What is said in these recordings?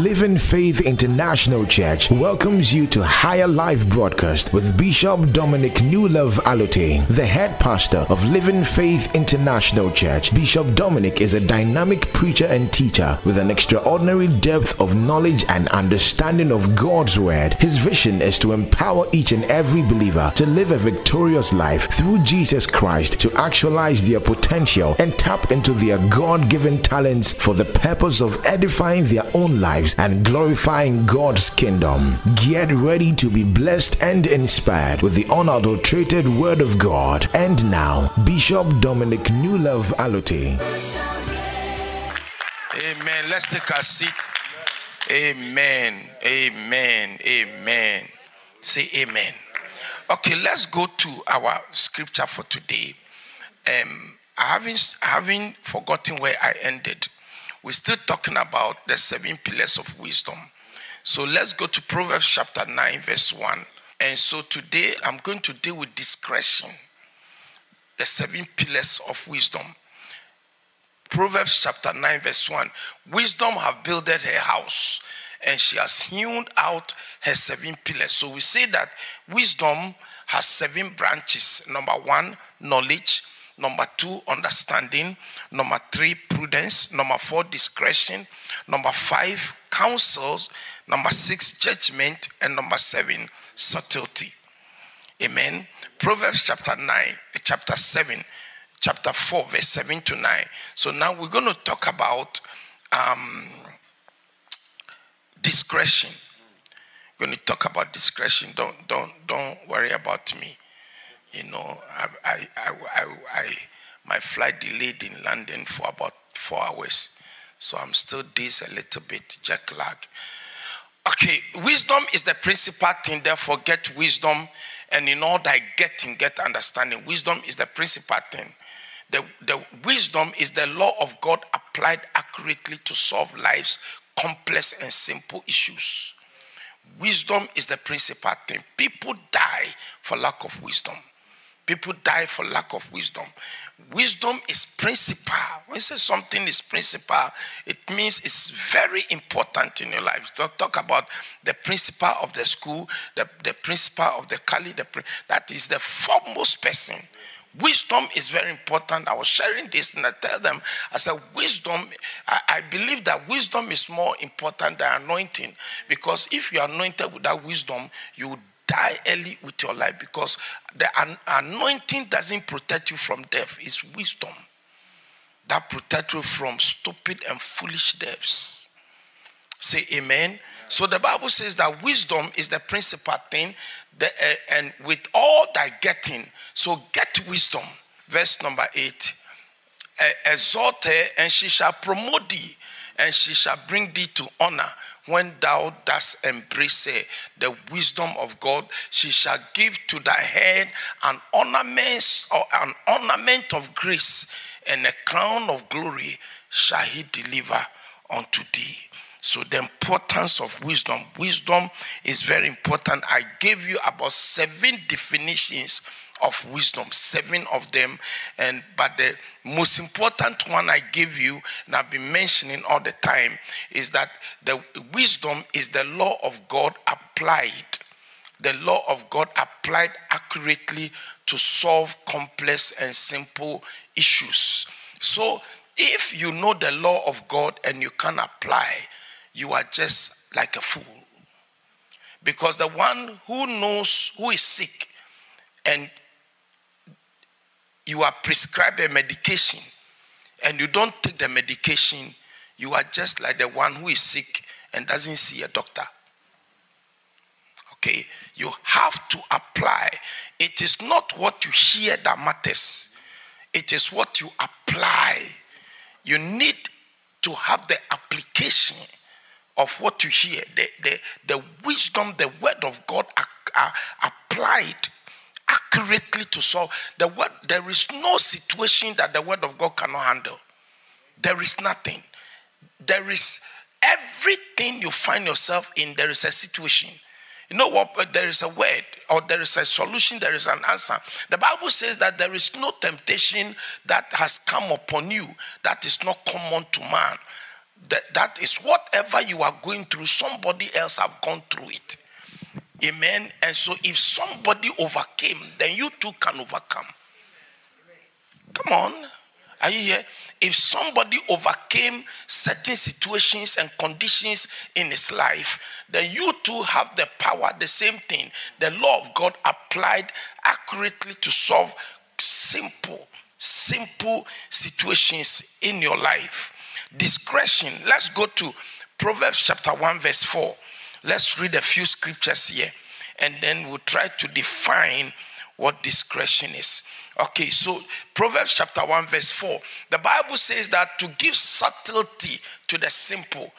Living Faith International Church welcomes you to Higher Life Broadcast with Bishop Dominic Allotey, the head pastor of Living Faith International Church. Bishop Dominic is a dynamic preacher and teacher with an extraordinary depth of knowledge and understanding of God's Word. His vision is to empower each and every believer to live a victorious life through Jesus Christ, to actualize their potential and tap into their God-given talents for the purpose of edifying their own lives and glorifying God's kingdom. Get ready to be blessed and inspired with the unadulterated Word of God. And now, Bishop Dominic Allotey. Amen. Let's take a seat. Amen. Amen. Amen. Say amen. Okay, let's go to our scripture for today. I haven't forgotten where I ended. We're still talking about the 7 pillars of wisdom. So let's go to Proverbs chapter 9, verse 1. And so today I'm going to deal with discretion, the 7 pillars of wisdom. Proverbs chapter 9, verse 1. Wisdom have builded her house, and she has hewn out her 7 pillars. So we say that wisdom has 7 branches. Number 1, knowledge. Number 2, understanding. Number 3, prudence. Number 4, discretion. Number 5, counsels. Number 6, judgment. And number 7, subtlety. Amen. Proverbs chapter 4, verse 7 to 9. So now we're going to talk about discretion. We're going to talk about discretion. Don't worry about me. You know, my flight delayed in London for about 4 hours. So I'm still dazed a little bit, jet lag. Okay, wisdom is the principal thing, therefore get wisdom, and in all thy getting, get understanding. Wisdom is the principal thing. The wisdom is the law of God applied accurately to solve life's complex and simple issues. Wisdom is the principal thing. People die for lack of wisdom. People die for lack of wisdom. Wisdom is principal. When you say something is principal, it means it's very important in your life. Talk about the principal of the school, the principal of the college, that is the foremost person. Wisdom is very important. I was sharing this and I tell them, I said, wisdom, I believe that wisdom is more important than anointing, because if you are anointed without wisdom, you will die early with your life, because the anointing doesn't protect you from death. It's wisdom that protects you from stupid and foolish deaths. Say amen. So the Bible says that wisdom is the principal thing, and with all thy getting, so get wisdom. Verse number 8. Exalt her, and she shall promote thee, and she shall bring thee to honor. When thou dost embrace her, the wisdom of God, she shall give to thy head an ornament of grace, and a crown of glory shall he deliver unto thee. So the importance of wisdom. Wisdom is very important. I gave you about 7 definitions of wisdom, 7 of them. But the most important one I gave you, and I've been mentioning all the time, is that the wisdom is the law of God applied. The law of God applied accurately to solve complex and simple issues. So if you know the law of God and you can apply, you are just like a fool. Because the one who knows who is sick, and you are prescribed a medication, and you don't take the medication, you are just like the one who is sick and doesn't see a doctor. Okay? You have to apply. It is not what you hear that matters. It is what you apply. You need to have the application of what you hear, the wisdom, the word of God applied accurately to solve the word. There is no situation that the word of God cannot handle. There is nothing. There is everything you find yourself in. There is a situation. You know what? There is a word, or there is a solution. There is an answer. The Bible says that there is no temptation that has come upon you that is not common to man. That is whatever you are going through, somebody else have gone through it. Amen. And so if somebody overcame, then you too can overcome. Come on. Are you here? If somebody overcame certain situations and conditions in his life, then you too have the power, the same thing. The law of God applied accurately to solve simple situations in your life. Discretion. Let's go to Proverbs chapter 1 verse 4. Let's read a few scriptures here and then we'll try to define what discretion is. Okay, so Proverbs chapter 1 verse 4. The Bible says that to give subtlety to the simple.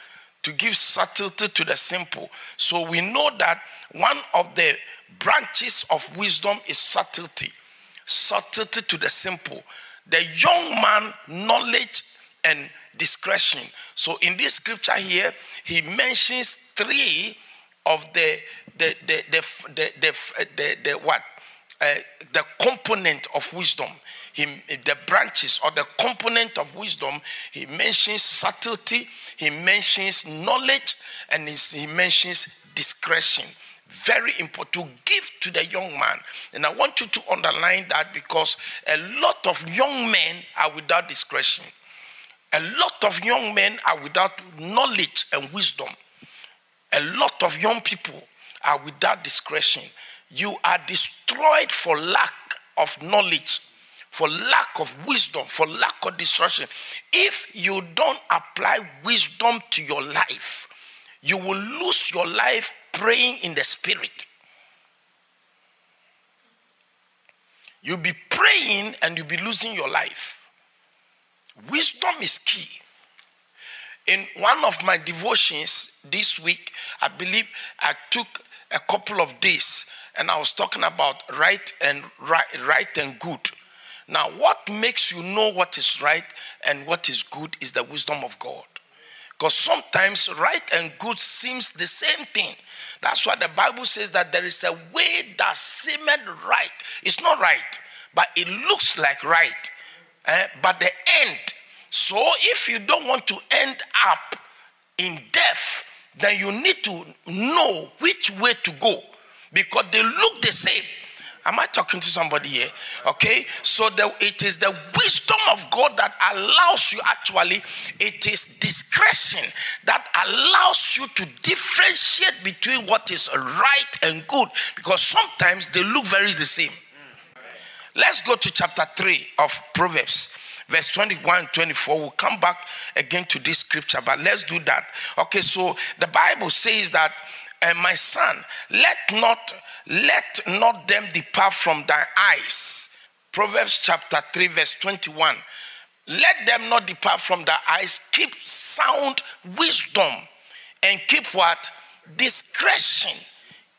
To give subtlety to the simple. So we know that one of the branches of wisdom is subtlety. Subtlety to the simple. The young man, knowledge and discretion. So in this scripture here, he mentions three of the component of wisdom. The branches or the component of wisdom. He mentions subtlety. He mentions knowledge, and he mentions discretion. Very important to give to the young man. And I want you to underline that because a lot of young men are without discretion. A lot of young men are without knowledge and wisdom. A lot of young people are without discretion. You are destroyed for lack of knowledge, for lack of wisdom, for lack of discretion. If you don't apply wisdom to your life, you will lose your life praying in the spirit. You'll be praying and you'll be losing your life. Wisdom is key. In one of my devotions this week, I believe I took a couple of days and I was talking about right and good. Now, what makes you know what is right and what is good is the wisdom of God. Because sometimes right and good seems the same thing. That's why the Bible says that there is a way that seemeth right. It's not right, but it looks like right. But the end. So if you don't want to end up in death, then you need to know which way to go, because they look the same. Am I talking to somebody here? Okay. So it is the wisdom of God that allows you, actually, it is discretion that allows you to differentiate between what is right and good, because sometimes they look very the same. Let's go to chapter 3 of Proverbs, verse 21, 24. We'll come back again to this scripture, but let's do that. Okay, so the Bible says that, my son, let not them depart from thy eyes. Proverbs chapter 3, verse 21. Let them not depart from thy eyes. Keep sound wisdom and keep what? Discretion.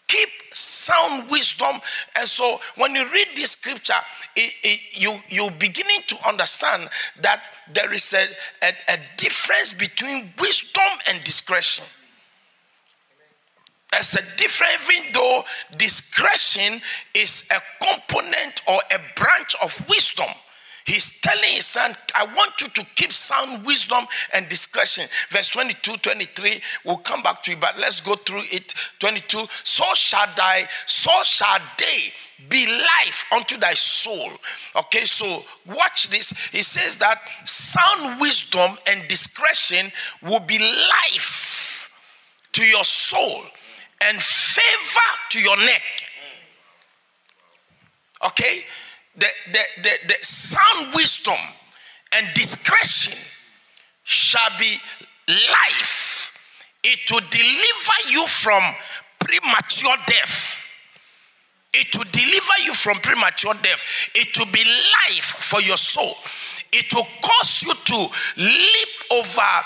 Keep sound wisdom. And so when you read this scripture, you're beginning to understand that there is a difference between wisdom and discretion. There's a difference, even though discretion is a component or a branch of wisdom. He's telling his son, I want you to keep sound wisdom and discretion. Verse 22, 23, we'll come back to it, but let's go through it. 22, so shall they be life unto thy soul. Okay, so watch this. He says that sound wisdom and discretion will be life to your soul and favor to your neck. Okay? The sound wisdom and discretion shall be life. It will deliver you from premature death. It will deliver you from premature death. It will be life for your soul. It will cause you to leap over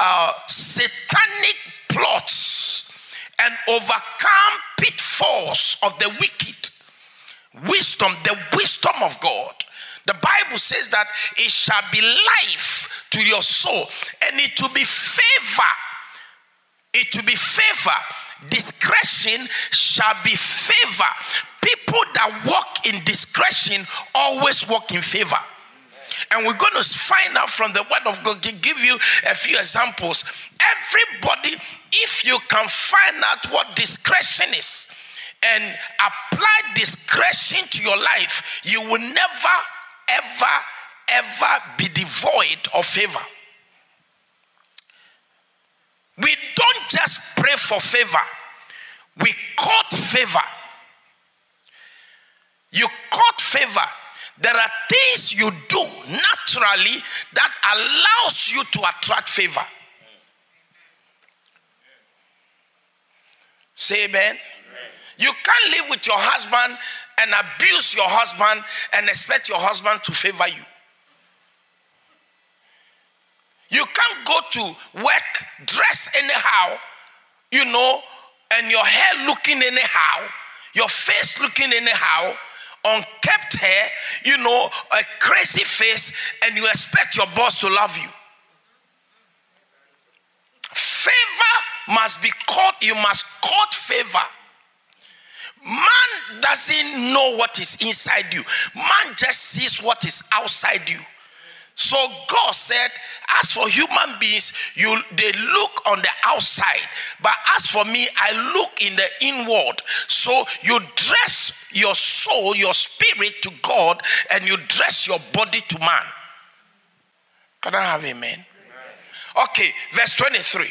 our satanic plots and overcome pitfalls of the wicked. Wisdom, the wisdom of God. The Bible says that it shall be life to your soul and it will be favor. It will be favor. Discretion shall be favor. People that walk in discretion always walk in favor. And we're going to find out from the Word of God, give you a few examples. Everybody, if you can find out what discretion is and apply discretion to your life, you will never, ever, ever be devoid of favor. We don't just pray for favor. We court favor. You court favor. There are things you do naturally that allows you to attract favor. Say amen. You can't live with your husband and abuse your husband and expect your husband to favor you. You can't go to work, dress anyhow, you know, and your hair looking anyhow, your face looking anyhow, unkempt hair, you know, a crazy face, and you expect your boss to love you. Favor must be caught. You must court favor. Man doesn't know what is inside you. Man just sees what is outside you. So God said, as for human beings, they look on the outside. But as for me, I look in the inward. So you dress your soul, your spirit to God, and you dress your body to man. Can I have amen? Okay, verse 23.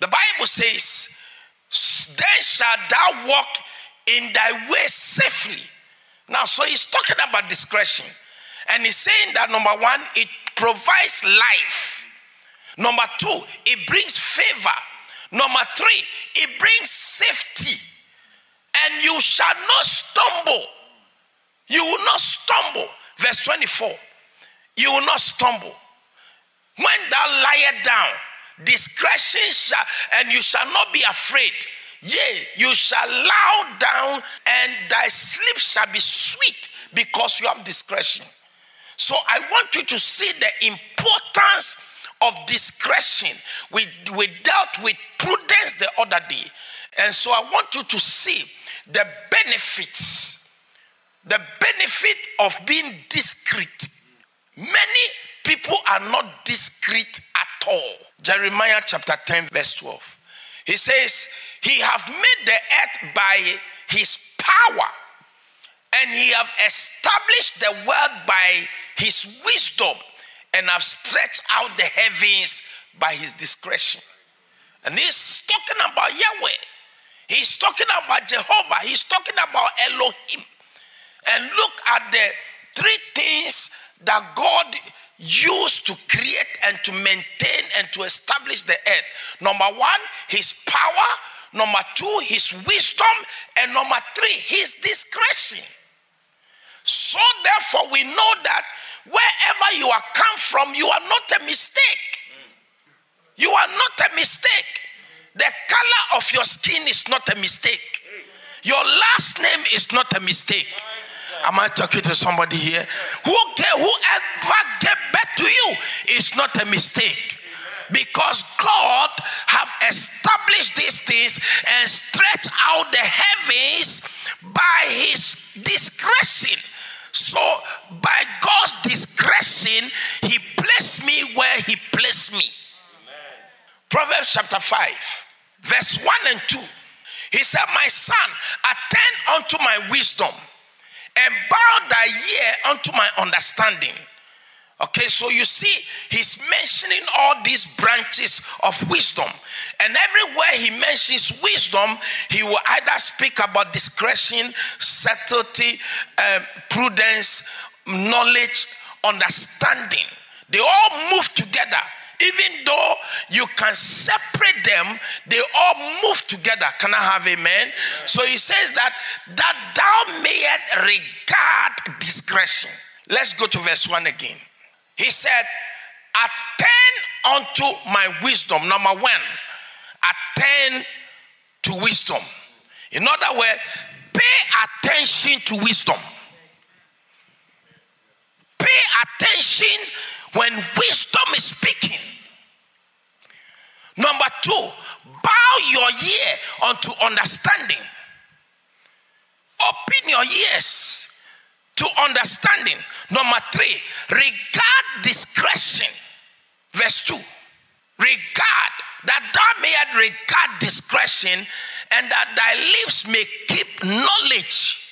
The Bible says, then shalt thou walk in thy way safely. Now, so he's talking about discretion. And he's saying that, number one, it provides life. Number two, it brings favor. Number three, it brings safety. And you shall not stumble. You will not stumble. Verse 24, you will not stumble. When thou liest down, discretion shall, and you shall not be afraid. Yea, you shall lie down, and thy sleep shall be sweet, because you have discretion. So I want you to see the importance of discretion. We dealt with prudence the other day. And so I want you to see the benefits. The benefit of being discreet. Many people are not discreet at all. Jeremiah chapter 10 verse 12. He says, he hath made the earth by his power. And he have established the world by his wisdom, and have stretched out the heavens by his discretion. And he's talking about Yahweh. He's talking about Jehovah. He's talking about Elohim. And look at the three things that God used to create and to maintain and to establish the earth. Number one, his power. Number two, his wisdom. And number three, his discretion. So therefore, we know that wherever you are come from, you are not a mistake. You are not a mistake. The color of your skin is not a mistake. Your last name is not a mistake. Am I talking to somebody here? Whoever gave birth to you is not a mistake. Because God have established these things and stretched out the heavens by his discretion. So by God's discretion, he placed me where he placed me. Amen. Proverbs chapter 5, verse 1 and 2. He said, my son, attend unto my wisdom, and bow thy ear unto my understanding. Okay, so you see, he's mentioning all these branches of wisdom. And everywhere he mentions wisdom, he will either speak about discretion, subtlety, prudence, knowledge, understanding. They all move together. Even though you can separate them, they all move together. Can I have amen? So he says that thou mayest regard discretion. Let's go to verse 1 again. He said, attend unto my wisdom. Number one, attend to wisdom. In other words, pay attention to wisdom. Pay attention when wisdom is speaking. Number two, bow your ear unto understanding. Open your ears to understanding. Number three, regard discretion. Verse 2. Regard, that thou mayest regard discretion, and that thy lips may keep knowledge.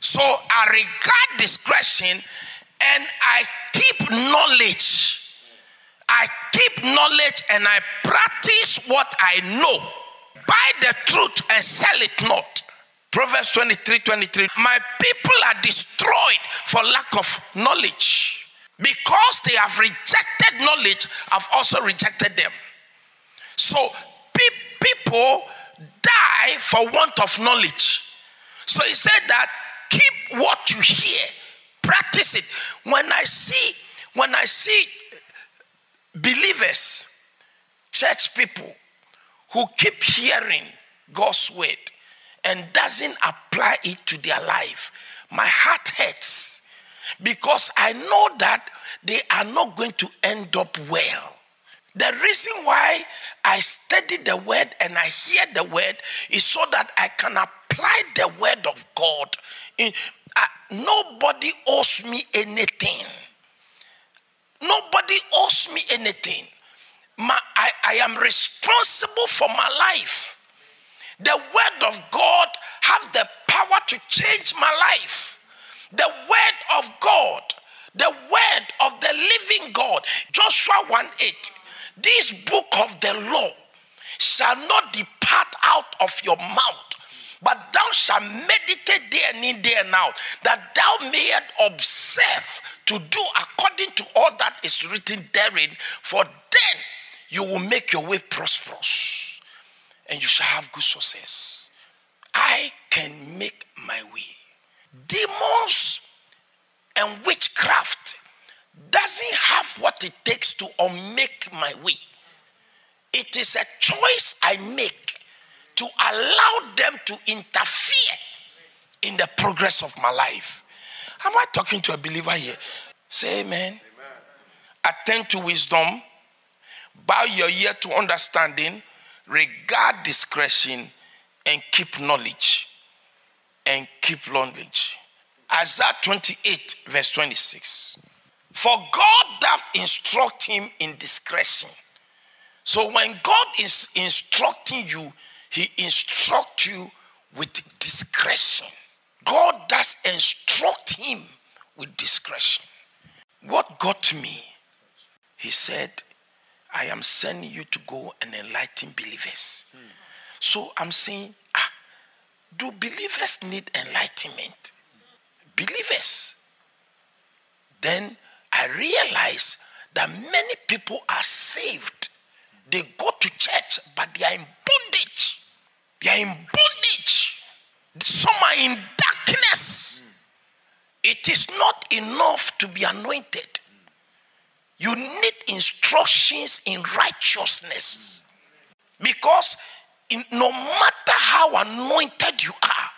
So I regard discretion and I keep knowledge. I keep knowledge and I practice what I know. Buy the truth and sell it not. Proverbs 23:23. My people are destroyed for lack of knowledge. Because they have rejected knowledge, I've also rejected them. So people die for want of knowledge. So he said that keep what you hear, practice it. When I see believers, church people who keep hearing God's word and doesn't apply it to their life, my heart hurts, because I know that they are not going to end up well. The reason why I study the word and I hear the word is so that I can apply the word of God. Nobody owes me anything. Nobody owes me anything. I am responsible for my life. The word of God has the power to change my life. The word of God, the word of the living God. Joshua 1:8. This book of the law shall not depart out of your mouth, but thou shalt meditate day and in, day and out, that thou mayest observe to do according to all that is written therein. For then you will make your way prosperous, and you shall have good success. I can make my way. Demons and witchcraft doesn't have what it takes to unmake my way. It is a choice I make to allow them to interfere in the progress of my life. Am I talking to a believer here? Say amen. Attend to wisdom. Bow your ear to understanding. Regard discretion and keep knowledge. And keep knowledge. Isaiah 28 verse 26. For God doth instruct him in discretion. So when God is instructing you, he instructs you with discretion. God does instruct him with discretion. What got me? He said, I am sending you to go and enlighten believers. So I'm saying, do believers need enlightenment? Believers. Then I realize that many people are saved. They go to church, but they are in bondage. They are in bondage. Some are in darkness. It is not enough to be anointed. You need instructions in righteousness. Because no matter how anointed you are,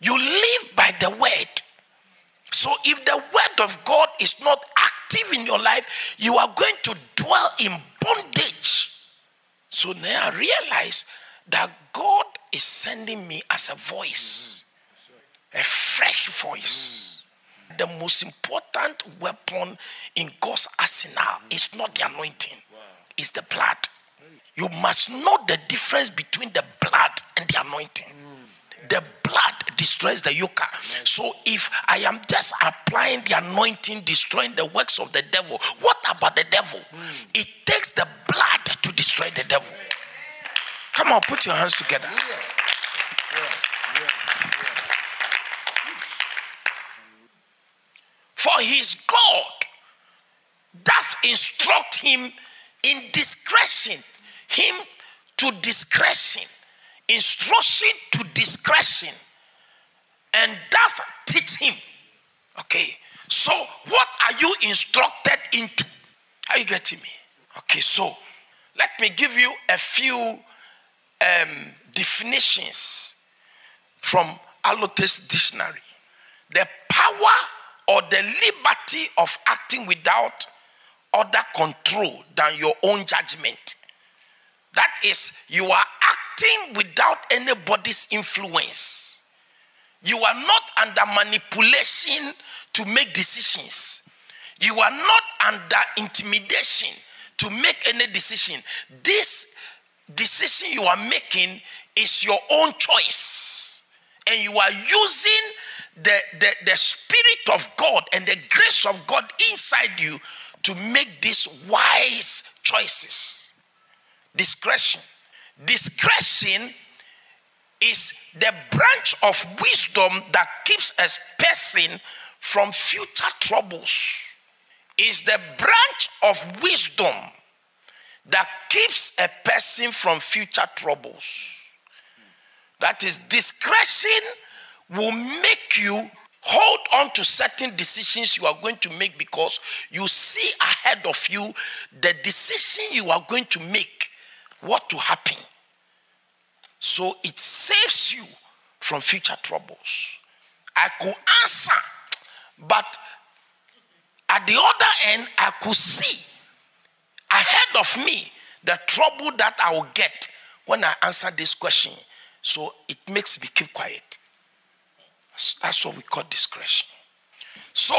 you live by the word. So if the word of God is not active in your life, you are going to dwell in bondage. So now I realize that God is sending me as a voice, a fresh voice. The most important weapon in God's arsenal is not the anointing, it's the blood. You must know the difference between the blood and the anointing. The blood destroys the yoke. So if I am just applying the anointing, destroying the works of the devil, what about the devil? It takes the blood to destroy the devil. Come on, put your hands together. For his God doth instruct him in discretion. Him to discretion. Instruction to discretion, and doth teach him. Okay, so what are you instructed into? Are you getting me? Okay, so let me give you a few definitions from Allotey's dictionary. The power or the liberty of acting without other control than your own judgment. That is, you are acting without anybody's influence. You are not under manipulation to make decisions. You are not under intimidation to make any decision. This decision you are making is your own choice. And you are using the Spirit of God and the grace of God inside you to make these wise choices. Discretion. Discretion is the branch of wisdom that keeps a person from future troubles. It's the branch of wisdom that keeps a person from future troubles. That is, discretion will make you hold on to certain decisions you are going to make because you see ahead of you the decision you are going to make, what to happen. So it saves you from future troubles. I could answer, but at the other end, I could see ahead of me the trouble that I will get when I answer this question. So it makes me keep quiet. That's what we call discretion. So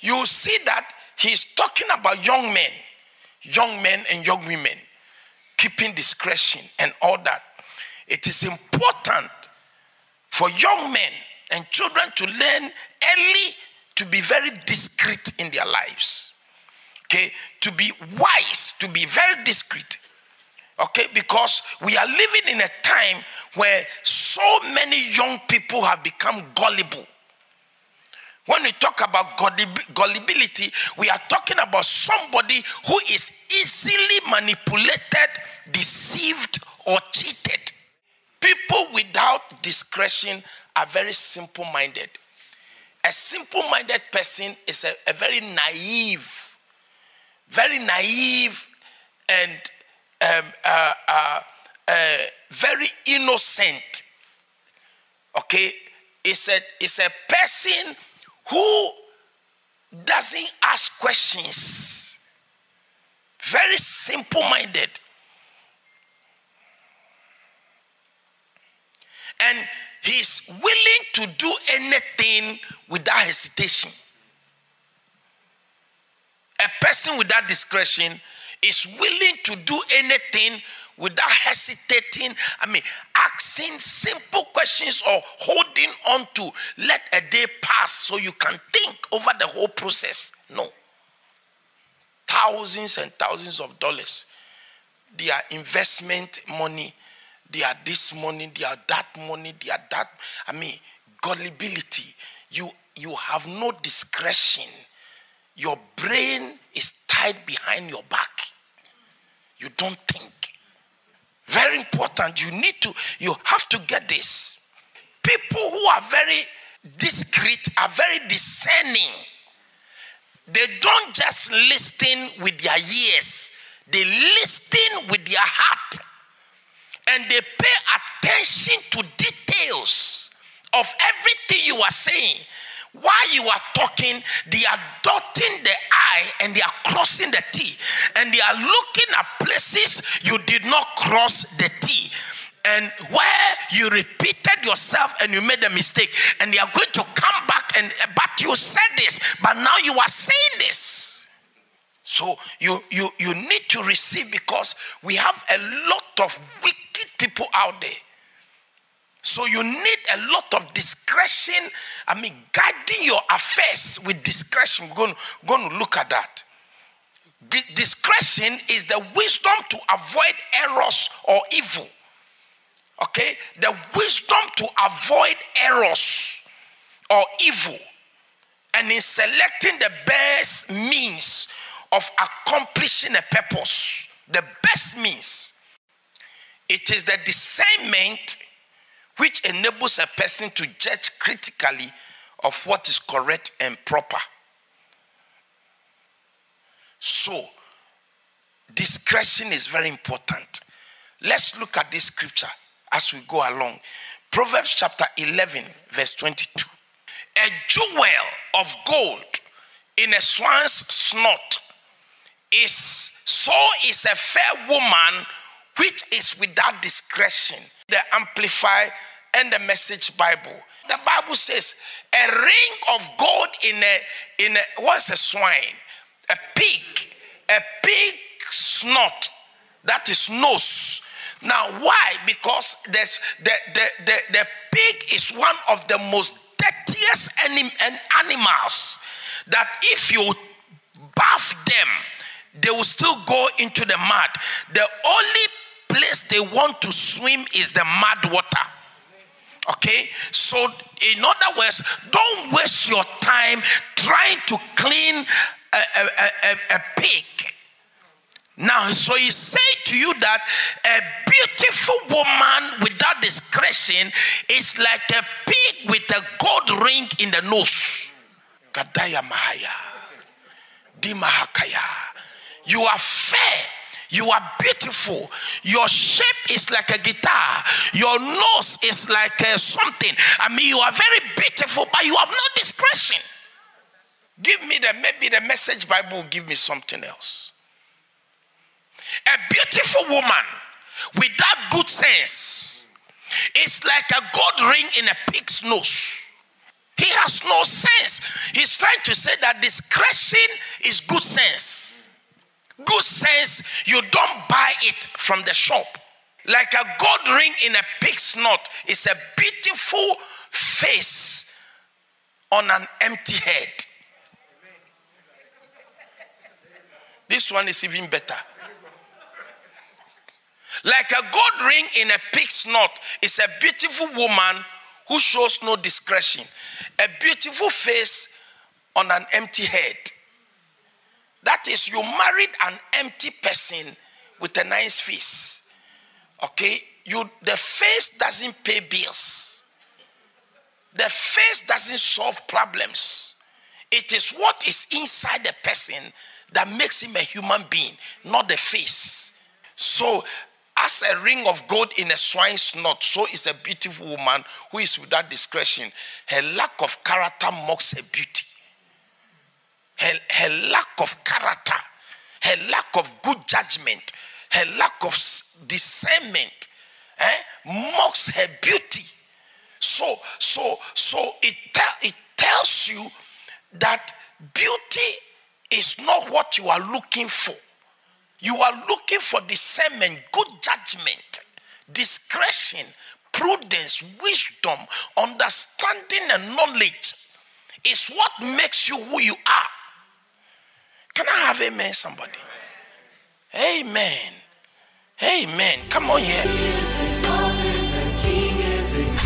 you see that he's talking about young men and young women, keeping discretion and all that. It is important for young men and children to learn early to be very discreet in their lives. Okay? To be wise, to be very discreet. Okay? Because we are living in a time where so many young people have become gullible. When we talk about gullibility, we are talking about somebody who is easily manipulated, deceived, or cheated. People without discretion are very simple-minded. A simple-minded person is a very naive and very innocent. Okay? It's a person who doesn't ask questions. Very simple-minded. And he's willing to do anything without hesitation. A person without discretion is willing to do anything without hesitating. I mean, asking simple questions or holding on to let a day pass so you can think over the whole process. No. Thousands and thousands of dollars. Their investment money. They are this money, they are that money, they are that. I mean, gullibility. You have no discretion. Your brain is tied behind your back. You don't think. Very important. You have to get this. People who are very discreet are very discerning. They don't just listen with their ears. They listen with their heart. And they pay attention to details of everything you are saying. While you are talking, they are dotting the I and they are crossing the T. And they are looking at places you did not cross the T. And where you repeated yourself and you made a mistake. And they are going to come back but you said this, but now you are saying this. So you need to receive, because we have a lot of wicked people out there. So you need a lot of discretion. I mean, guiding your affairs with discretion. We're going to look at that. Discretion is the wisdom to avoid errors or evil. Okay? The wisdom to avoid errors or evil. And in selecting the best means of accomplishing a purpose. The best means. It is the discernment which enables a person to judge critically of what is correct and proper. So, discretion is very important. Let's look at this scripture as we go along. Proverbs chapter 11, verse 22. A jewel of gold in a swan's snout is a fair woman which is without discretion. The Amplified and the Message Bible. The Bible says a ring of gold in a what's a swine? A pig snot. That is nose. Now why? Because the pig is one of the most dirtiest animals that if you bath them, they will still go into the mud. The only place they want to swim is the mud water. Okay, so in other words, don't waste your time trying to clean a pig. Now, so he said to you that a beautiful woman without discretion is like a pig with a gold ring in the nose. Kadaya Mahaya, Dimahakaya. You are fair. You are beautiful. Your shape is like a guitar. Your nose is like something. I mean, you are very beautiful, but you have no discretion. Give me maybe the Message Bible will give me something else. A beautiful woman without good sense is like a gold ring in a pig's nose. He has no sense. He's trying to say that discretion is good sense. Good sense, you don't buy it from the shop. Like a gold ring in a pig's knot is a beautiful face on an empty head. This one is even better. Like a gold ring in a pig's knot is a beautiful woman who shows no discretion. A beautiful face on an empty head. That is, you married an empty person with a nice face. Okay? The face doesn't pay bills. The face doesn't solve problems. It is what is inside the person that makes him a human being, not the face. So, as a ring of gold in a swine's knot, so is a beautiful woman who is without discretion. Her lack of character mocks her beauty. Her lack of character, her lack of good judgment, her lack of discernment mocks her beauty. So it tells you that beauty is not what you are looking for. You are looking for discernment, good judgment, discretion, prudence, wisdom, understanding, and knowledge. It's what makes you who you are. Can I have amen, somebody? Amen. Amen. Come on here.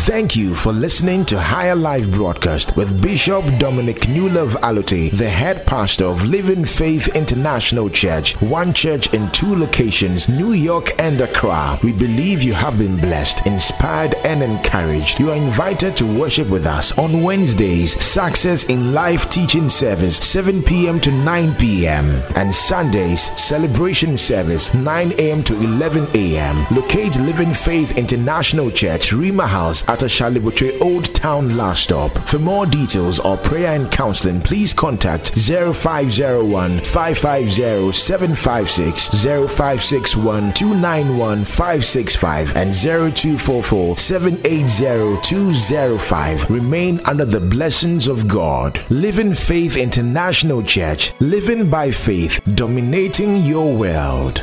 Thank you for listening to Higher Life Broadcast with Bishop Dominic Newlove Allotey, the head pastor of Living Faith International Church, one church in two locations, New York and Accra. We believe you have been blessed, inspired, and encouraged. You are invited to worship with us on Wednesdays, Success in Life Teaching Service, 7 p.m. to 9 p.m. and Sundays, Celebration Service, 9 a.m. to 11 a.m. Locate Living Faith International Church, Rhema House, at Ashaley Botwe, Old Town, Last Stop. For more details or prayer and counseling, please contact 0501 550 756, 0561 291 565, and 0244 780 205. Remain under the blessings of God. Living Faith International Church, living by faith, dominating your world.